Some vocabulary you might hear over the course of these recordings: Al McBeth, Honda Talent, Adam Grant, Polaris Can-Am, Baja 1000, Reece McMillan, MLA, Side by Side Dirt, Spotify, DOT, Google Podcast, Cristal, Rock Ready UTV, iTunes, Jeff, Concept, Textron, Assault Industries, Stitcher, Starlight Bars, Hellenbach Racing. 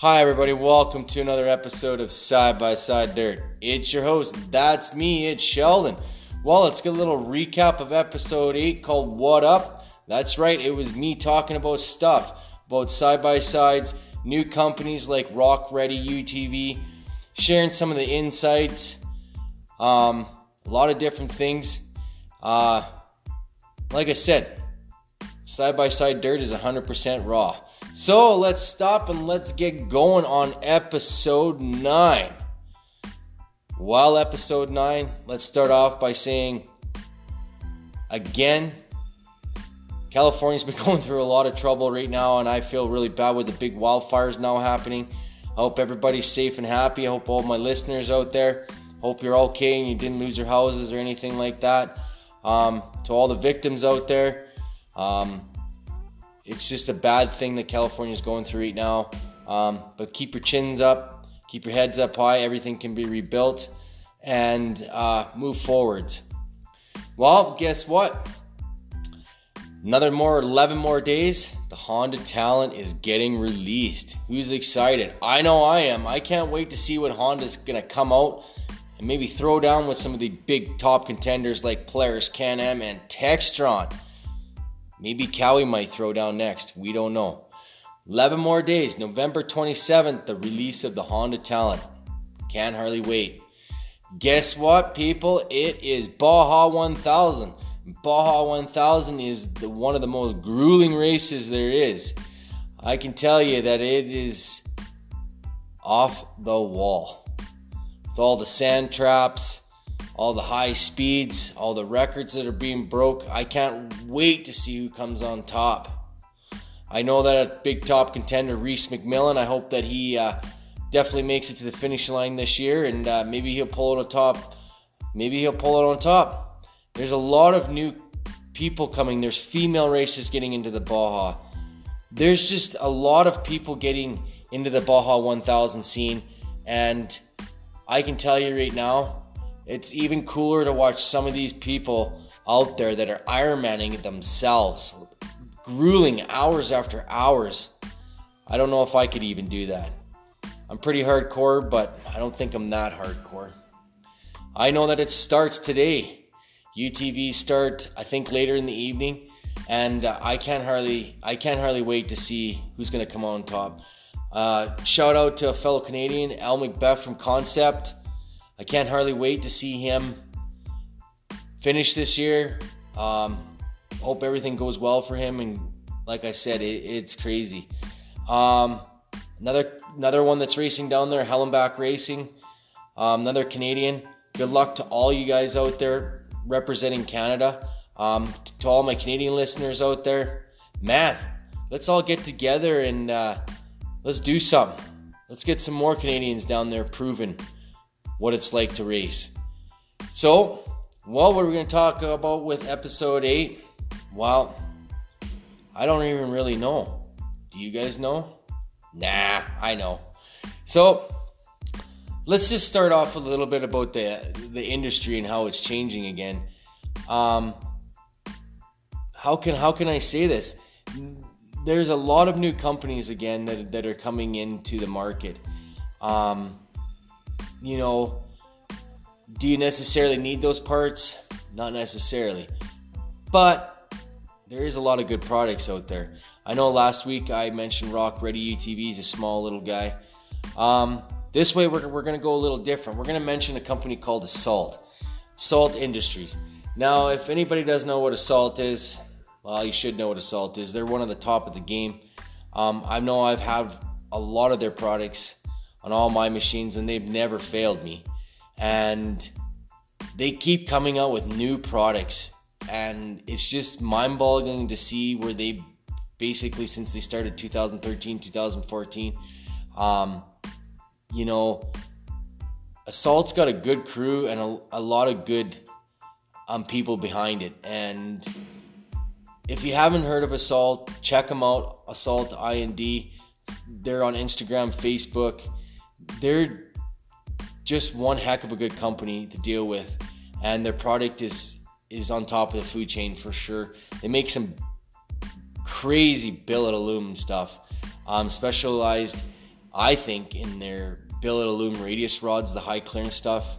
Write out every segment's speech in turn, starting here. Hi everybody, welcome to another episode of Side by Side Dirt. It's your host, that's me, it's Sheldon. Well, let's get a little recap of episode 8 called What Up? That's right, it was me talking about stuff, about side-by-sides, new companies like Rock Ready UTV, sharing some of the insights, a lot of different things. Like I said, Side by Side Dirt is 100% raw. So let's stop and let's get going on episode 9. While episode 9, let's start off by saying, again, California's been going through a lot of trouble right now, and I feel really bad with the big wildfires now happening. I hope everybody's safe and happy. I hope all my listeners out there, hope you're okay and you didn't lose your houses or anything like that. To all the victims out there, it's just a bad thing that California is going through right now. But keep your chins up. Keep your heads up high. Everything can be rebuilt. And move forward. Well, guess what? 11 more days. The Honda Talent is getting released. Who's excited? I know I am. I can't wait to see what Honda's going to come out. And maybe throw down with some of the big top contenders like Polaris Can-Am and Textron. Maybe Cowie might throw down next. We don't know. 11 more days. November 27th, the release of the Honda Talent. Can't hardly wait. Guess what, people? It is Baja 1000. Baja 1000 is one of the most grueling races there is. I can tell you that it is off the wall. With all the sand traps, all the high speeds, all the records that are being broke. I can't wait to see who comes on top. I know that a big top contender, Reece McMillan, I hope that he definitely makes it to the finish line this year, and maybe he'll pull it on top. There's a lot of new people coming. There's female racers getting into the Baja. There's just a lot of people getting into the Baja 1000 scene, and I can tell you right now, it's even cooler to watch some of these people out there that are Ironmanning it themselves. Grueling hours after hours. I don't know if I could even do that. I'm pretty hardcore, but I don't think I'm that hardcore. I know that it starts today. UTVs start, I think, later in the evening. And I can't hardly wait to see who's going to come on top. Shout out to a fellow Canadian, Al McBeth from Concept. I can't hardly wait to see him finish this year. Hope everything goes well for him. And like I said, it's crazy. Another one that's racing down there, Hellenbach Racing. Another Canadian. Good luck to all you guys out there representing Canada. To all my Canadian listeners out there, man, let's all get together and let's do something. Let's get some more Canadians down there proving what it's like to race. So, what are we going to talk about with episode 8? Well, I don't even really know. Do you guys know? Nah, I know. So, let's just start off a little bit about the industry and how it's changing again. How can I say this? There's a lot of new companies again that are coming into the market. You know, do you necessarily need those parts? Not necessarily. But there is a lot of good products out there. I know last week I mentioned Rock Ready UTV is a small little guy. This way we're going to go a little different. We're going to mention a company called Assault Industries. Now, if anybody doesn't know what Assault is, well, you should know what Assault is. They're one of the top of the game. I know I've had a lot of their products on all my machines, and they've never failed me. And they keep coming out with new products, and it's just mind-boggling to see where they basically, since they started 2013, 2014, you know, Assault's got a good crew and a lot of good people behind it. And if you haven't heard of Assault, check them out, Assault IND. They're on Instagram, Facebook. They're just one heck of a good company to deal with, and their product is on top of the food chain for sure. They make some crazy billet aluminum stuff, specialized I think in their billet aluminum radius rods, the high clearance stuff,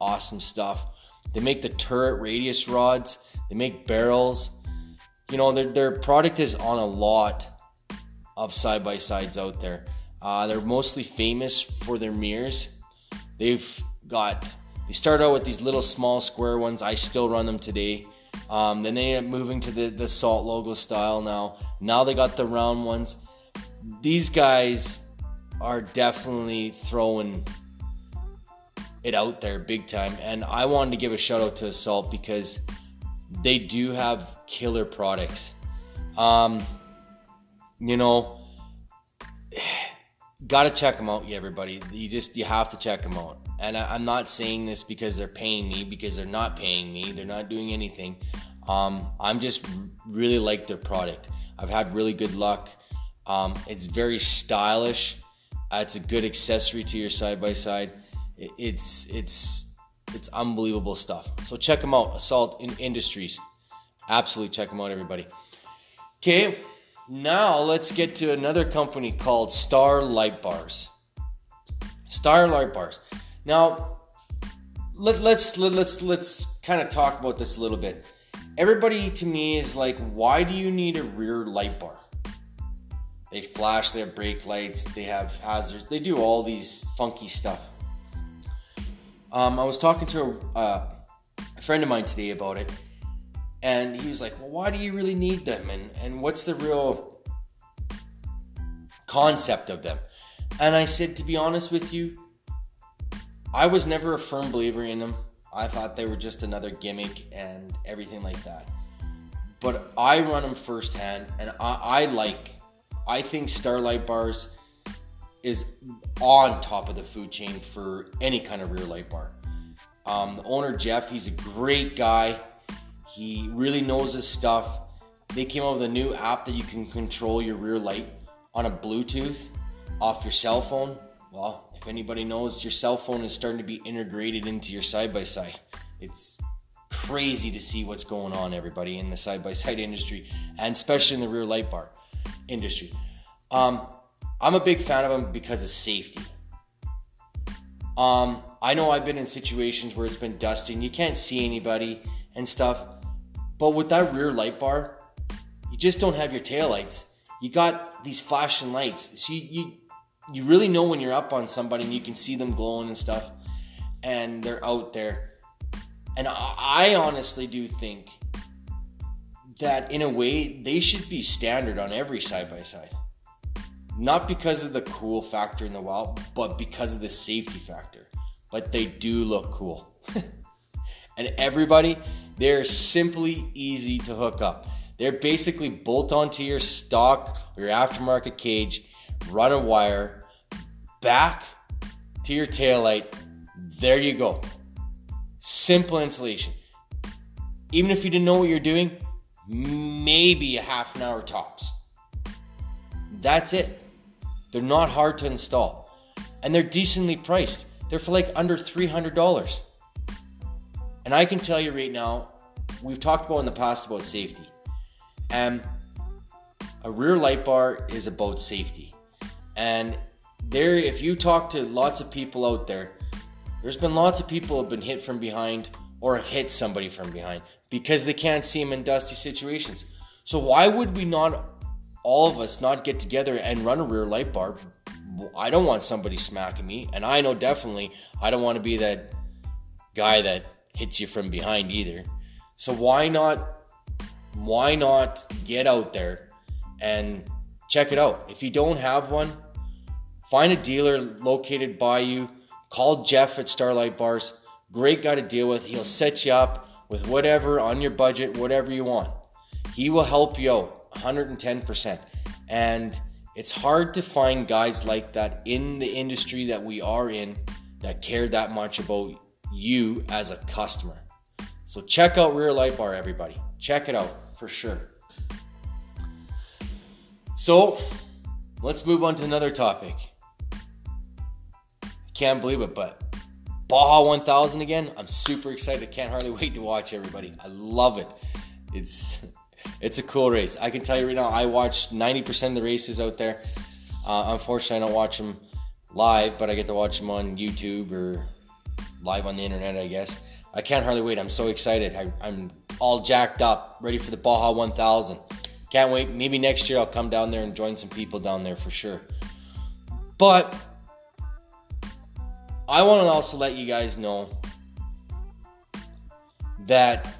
awesome stuff. They make the turret radius rods. They make barrels. You know, their product is on a lot of side-by-sides out there. They're mostly famous for their mirrors. They start out with these little small square ones. I still run them today. Then they end up moving to the Salt logo style now. Now they got the round ones. These guys are definitely throwing it out there big time. And I wanted to give a shout out to Assault because they do have killer products. You know, gotta check them out, everybody. You have to check them out. And I'm not saying this because they're paying me, because they're not paying me. They're not doing anything. I'm just really like their product. I've had really good luck. It's very stylish. It's a good accessory to your side-by-side. It's unbelievable stuff. So check them out, Assault Industries. Absolutely check them out, everybody. Okay, now let's get to another company called Starlight Bars. Starlight Bars. Now, let's kind of talk about this a little bit. Everybody to me is like, why do you need a rear light bar? They flash, they have brake lights, they have hazards, they do all these funky stuff. I was talking to a friend of mine today about it, and he was like, well, why do you really need them? And what's the real concept of them? And I said, to be honest with you, I was never a firm believer in them. I thought they were just another gimmick and everything like that. But I run them firsthand, and I think Starlight Bars is on top of the food chain for any kind of rear light bar. The owner, Jeff, he's a great guy. He really knows his stuff. They came out with a new app that you can control your rear light on a Bluetooth off your cell phone. Well, if anybody knows, your cell phone is starting to be integrated into your side-by-side. It's crazy to see what's going on, everybody, in the side-by-side industry, and especially in the rear light bar industry. I'm a big fan of them because of safety. I know I've been in situations where it's been dusty and you can't see anybody and stuff, but with that rear light bar, you just don't have your taillights. You got these flashing lights. So you really know when you're up on somebody and you can see them glowing and stuff, and they're out there. And I honestly do think that in a way they should be standard on every side-by-side. Not because of the cool factor in the wild, but because of the safety factor. But they do look cool. And everybody, they're simply easy to hook up. They're basically bolt onto your stock or your aftermarket cage, run a wire back to your taillight. There you go. Simple installation. Even if you didn't know what you're doing, maybe a half an hour tops. That's it. They're not hard to install. And they're decently priced. They're for like under $300. And I can tell you right now, we've talked about in the past about safety. And a rear light bar is about safety. And there, if you talk to lots of people out there, there's been lots of people who have been hit from behind or have hit somebody from behind because they can't see them in dusty situations. So why would we not, all of us, not get together and run a rear light bar? I don't want somebody smacking me. And I know definitely I don't want to be that guy that hits you from behind either. So why not get out there and check it out? If you don't have one, find a dealer located by you. Call Jeff at Starlight Bars. Great guy to deal with. He'll set you up with whatever on your budget, whatever you want. He will help you out 110%. And it's hard to find guys like that in the industry that we are in that care that much about you as a customer. So check out Rear Light Bar, everybody. Check it out for sure. So let's move on to another topic. I can't believe it, but Baja 1000 again. I'm super excited. I can't hardly wait to watch, everybody. I love it. It's a cool race. I can tell you right now, I watched 90% of the races out there. Unfortunately, I don't watch them live, but I get to watch them on YouTube or live on the internet, I guess. I can't hardly wait. I'm so excited. I'm all jacked up, ready for the Baja 1000. Can't wait. Maybe next year I'll come down there and join some people down there for sure. But I want to also let you guys know that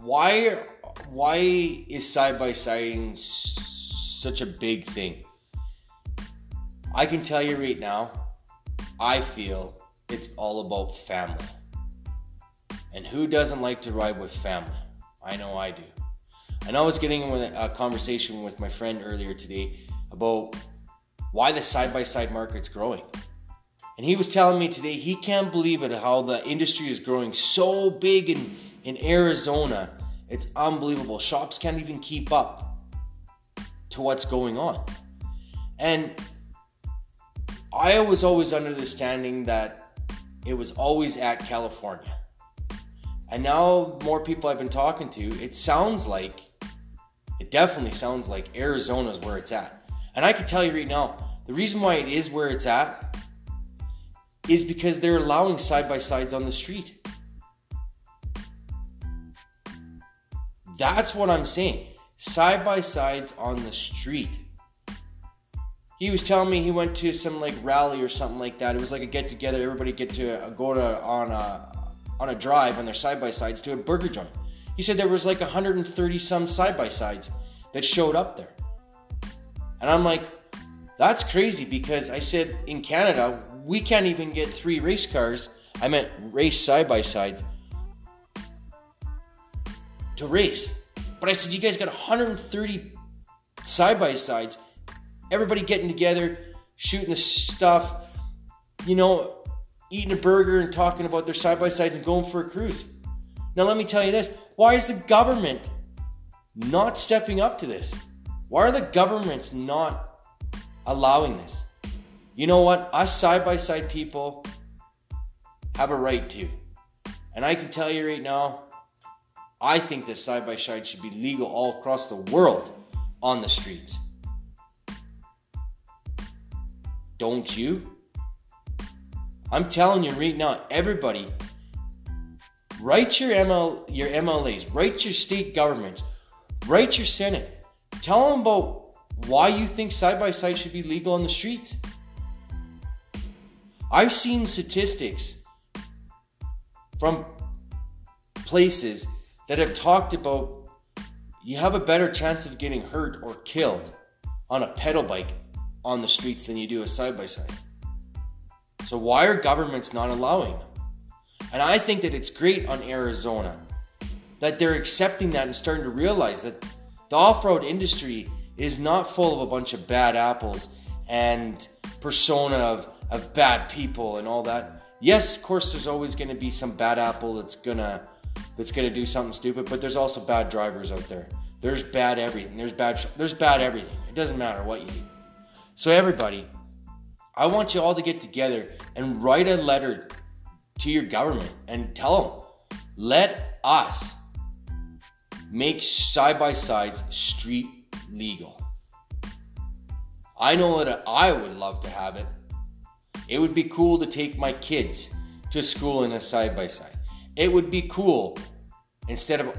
why is side-by-siding such a big thing? I can tell you right now, I feel it's all about family. And who doesn't like to ride with family? I know I do. And I was getting in a conversation with my friend earlier today about why the side-by-side market's growing. And he was telling me today he can't believe it, how the industry is growing so big in Arizona. It's unbelievable. Shops can't even keep up to what's going on. And I was always under the standing that it was always at California. And now more people I've been talking to, it definitely sounds like Arizona's where it's at. And I can tell you right now, the reason why it is where it's at is because they're allowing side-by-sides on the street. That's what I'm saying. Side-by-sides on the street. He was telling me he went to some like rally or something like that. It was like a get together. Everybody get to go to on a drive on their side by sides to a burger joint. He said there was like 130 some side by sides that showed up there, and I'm like, that's crazy, because I said in Canada we can't even get three race cars. I meant race side by sides to race, but I said you guys got 130 side by sides. Everybody getting together, shooting the stuff, you know, eating a burger and talking about their side-by-sides and going for a cruise. Now, let me tell you this. Why is the government not stepping up to this? Why are the governments not allowing this? You know what? Us side-by-side people have a right to. And I can tell you right now, I think that side-by-side should be legal all across the world on the streets. Don't you? I'm telling you right now, everybody, write your MLAs, write your state governments, write your Senate. Tell them about why you think side-by-side should be legal on the streets. I've seen statistics from places that have talked about you have a better chance of getting hurt or killed on a pedal bike on the streets than you do a side-by-side. So why are governments not allowing them? And I think that it's great on Arizona that they're accepting that and starting to realize that the off-road industry is not full of a bunch of bad apples and persona of bad people and all that. Yes, of course, there's always going to be some bad apple that's gonna do something stupid, but there's also bad drivers out there. There's bad everything. There's bad everything. It doesn't matter what you do. So everybody, I want you all to get together and write a letter to your government and tell them, let us make side-by-sides street legal. I know that I would love to have it. It would be cool to take my kids to school in a side-by-side. It would be cool, instead of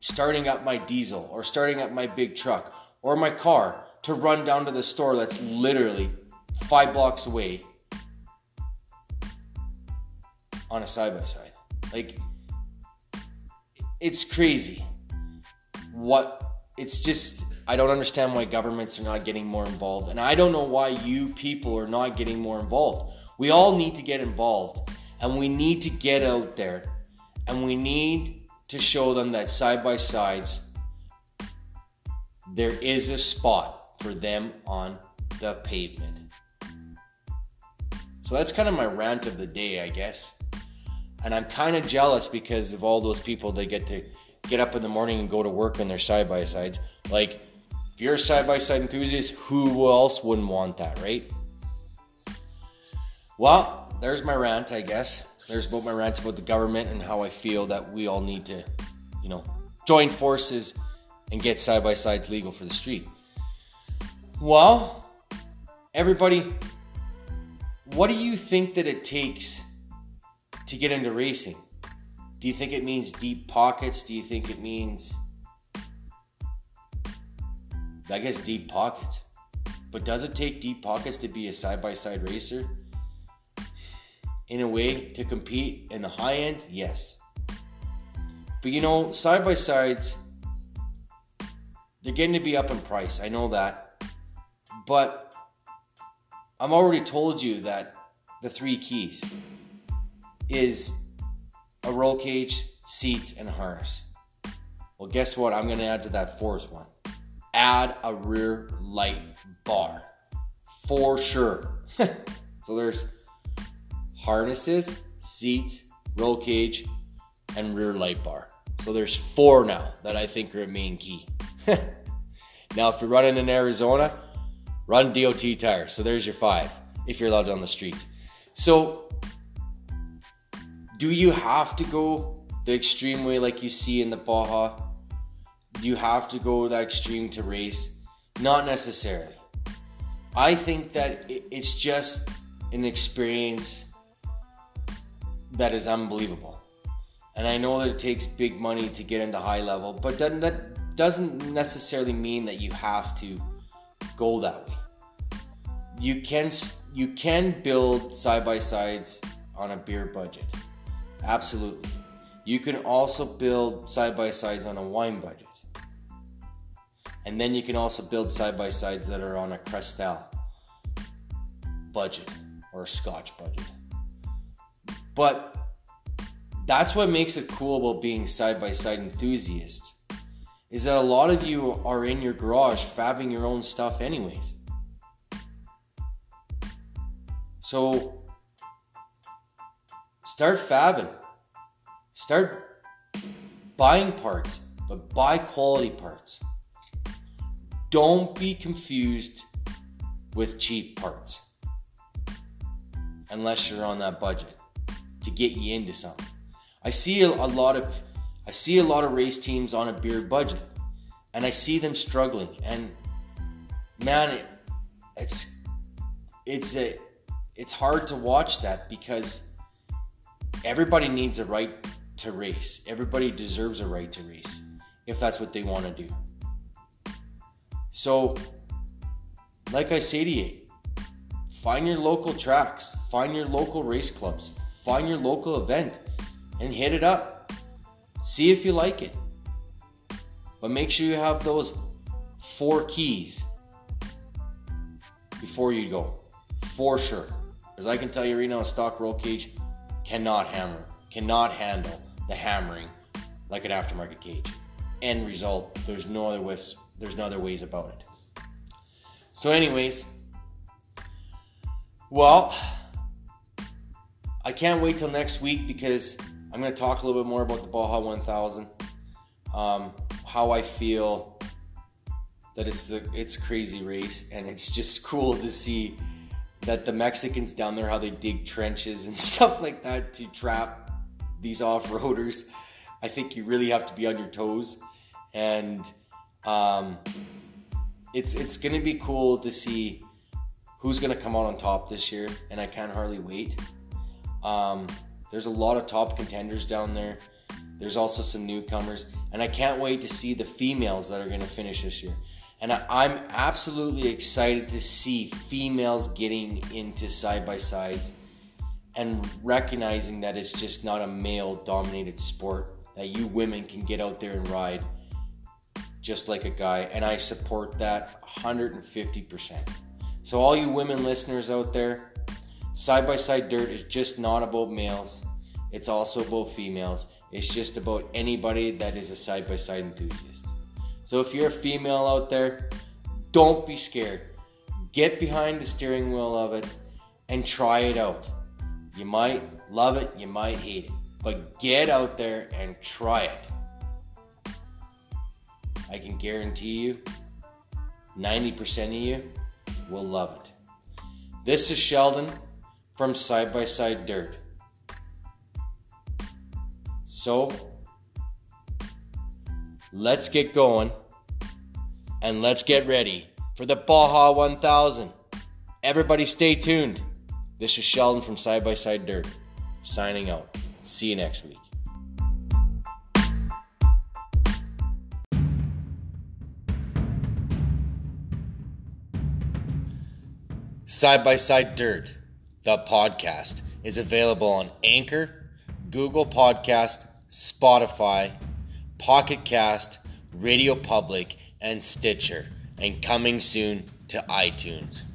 starting up my diesel or starting up my big truck or my car, to run down to the store that's literally 5 blocks away on a side-by-side. Like, it's crazy. I don't understand why governments are not getting more involved. And I don't know why you people are not getting more involved. We all need to get involved. And we need to get out there. And we need to show them that side-by-sides, there is a spot for them on the pavement. So that's kind of my rant of the day, I guess. And I'm kind of jealous because of all those people that get to get up in the morning and go to work on their side-by-sides. Like, if you're a side-by-side enthusiast, who else wouldn't want that, right? Well, there's my rant, I guess. There's both my rant about the government and how I feel that we all need to, you know, join forces and get side-by-sides legal for the street. Well, everybody, what do you think that it takes to get into racing? Do you think it means deep pockets? Do you think it means, I guess, deep pockets? But does it take deep pockets to be a side-by-side racer? In a way, to compete in the high end, yes. But you know, side-by-sides, they're getting to be up in price. I know that. But I've already told you that the three keys is a roll cage, seats, and harness. Well, guess what? I'm going to add to that fourth one. Add a rear light bar. For sure. So there's harnesses, seats, roll cage, and rear light bar. So there's four now that I think are a main key. Now, if you're running in Arizona, run DOT tires. So there's your five, if you're allowed on the streets. So do you have to go the extreme way like you see in the Baja? Do you have to go that extreme to race? Not necessarily. I think that it's just an experience that is unbelievable. And I know that it takes big money to get into high level, but that doesn't necessarily mean that you have to go that way. You can build side-by-sides on a beer budget. Absolutely. You can also build side-by-sides on a wine budget. And then you can also build side-by-sides that are on a Cristal budget or a Scotch budget. But that's what makes it cool about being side-by-side enthusiasts, is that a lot of you are in your garage fabbing your own stuff anyways. So start fabbing. Start buying parts, but buy quality parts. Don't be confused with cheap parts, unless you're on that budget to get you into something. I see a lot of race teams on a beer budget, and I see them struggling. And man, it's hard to watch that, because everybody needs a right to race. Everybody deserves a right to race if that's what they want to do. So, like I say to you, find your local tracks, find your local race clubs, find your local event, and hit it up. See if you like it. But make sure you have those four keys before you go, for sure. Because I can tell you right now, a stock roll cage cannot handle the hammering like an aftermarket cage. End result, there's no other whiffs, there's no other ways about it. So anyways, well, I can't wait till next week, because I'm going to talk a little bit more about the Baja 1000, how I feel that it's a crazy race, and it's just cool to see that the Mexicans down there, how they dig trenches and stuff like that to trap these off-roaders. I think you really have to be on your toes, and it's going to be cool to see who's going to come out on top this year, and I can hardly wait. There's a lot of top contenders down there. There's also some newcomers, and I can't wait to see the females that are going to finish this year. And I'm absolutely excited to see females getting into side-by-sides and recognizing that it's just not a male-dominated sport, that you women can get out there and ride just like a guy, and I support that 150%. So all you women listeners out there, Side-by-Side Dirt is just not about males. It's also about females. It's just about anybody that is a side-by-side enthusiast. So if you're a female out there, don't be scared. Get behind the steering wheel of it and try it out. You might love it, you might hate it, but get out there and try it. I can guarantee you, 90% of you will love it. This is Sheldon from Side by Side Dirt. So, let's get going. and let's get ready for the Baja 1000. Everybody stay tuned. This is Sheldon from Side by Side Dirt, signing out. See you next week. Side by Side Dirt, the podcast, is available on Anchor, Google Podcast, Spotify, Pocket Cast, Radio Public, and Stitcher, and coming soon to iTunes.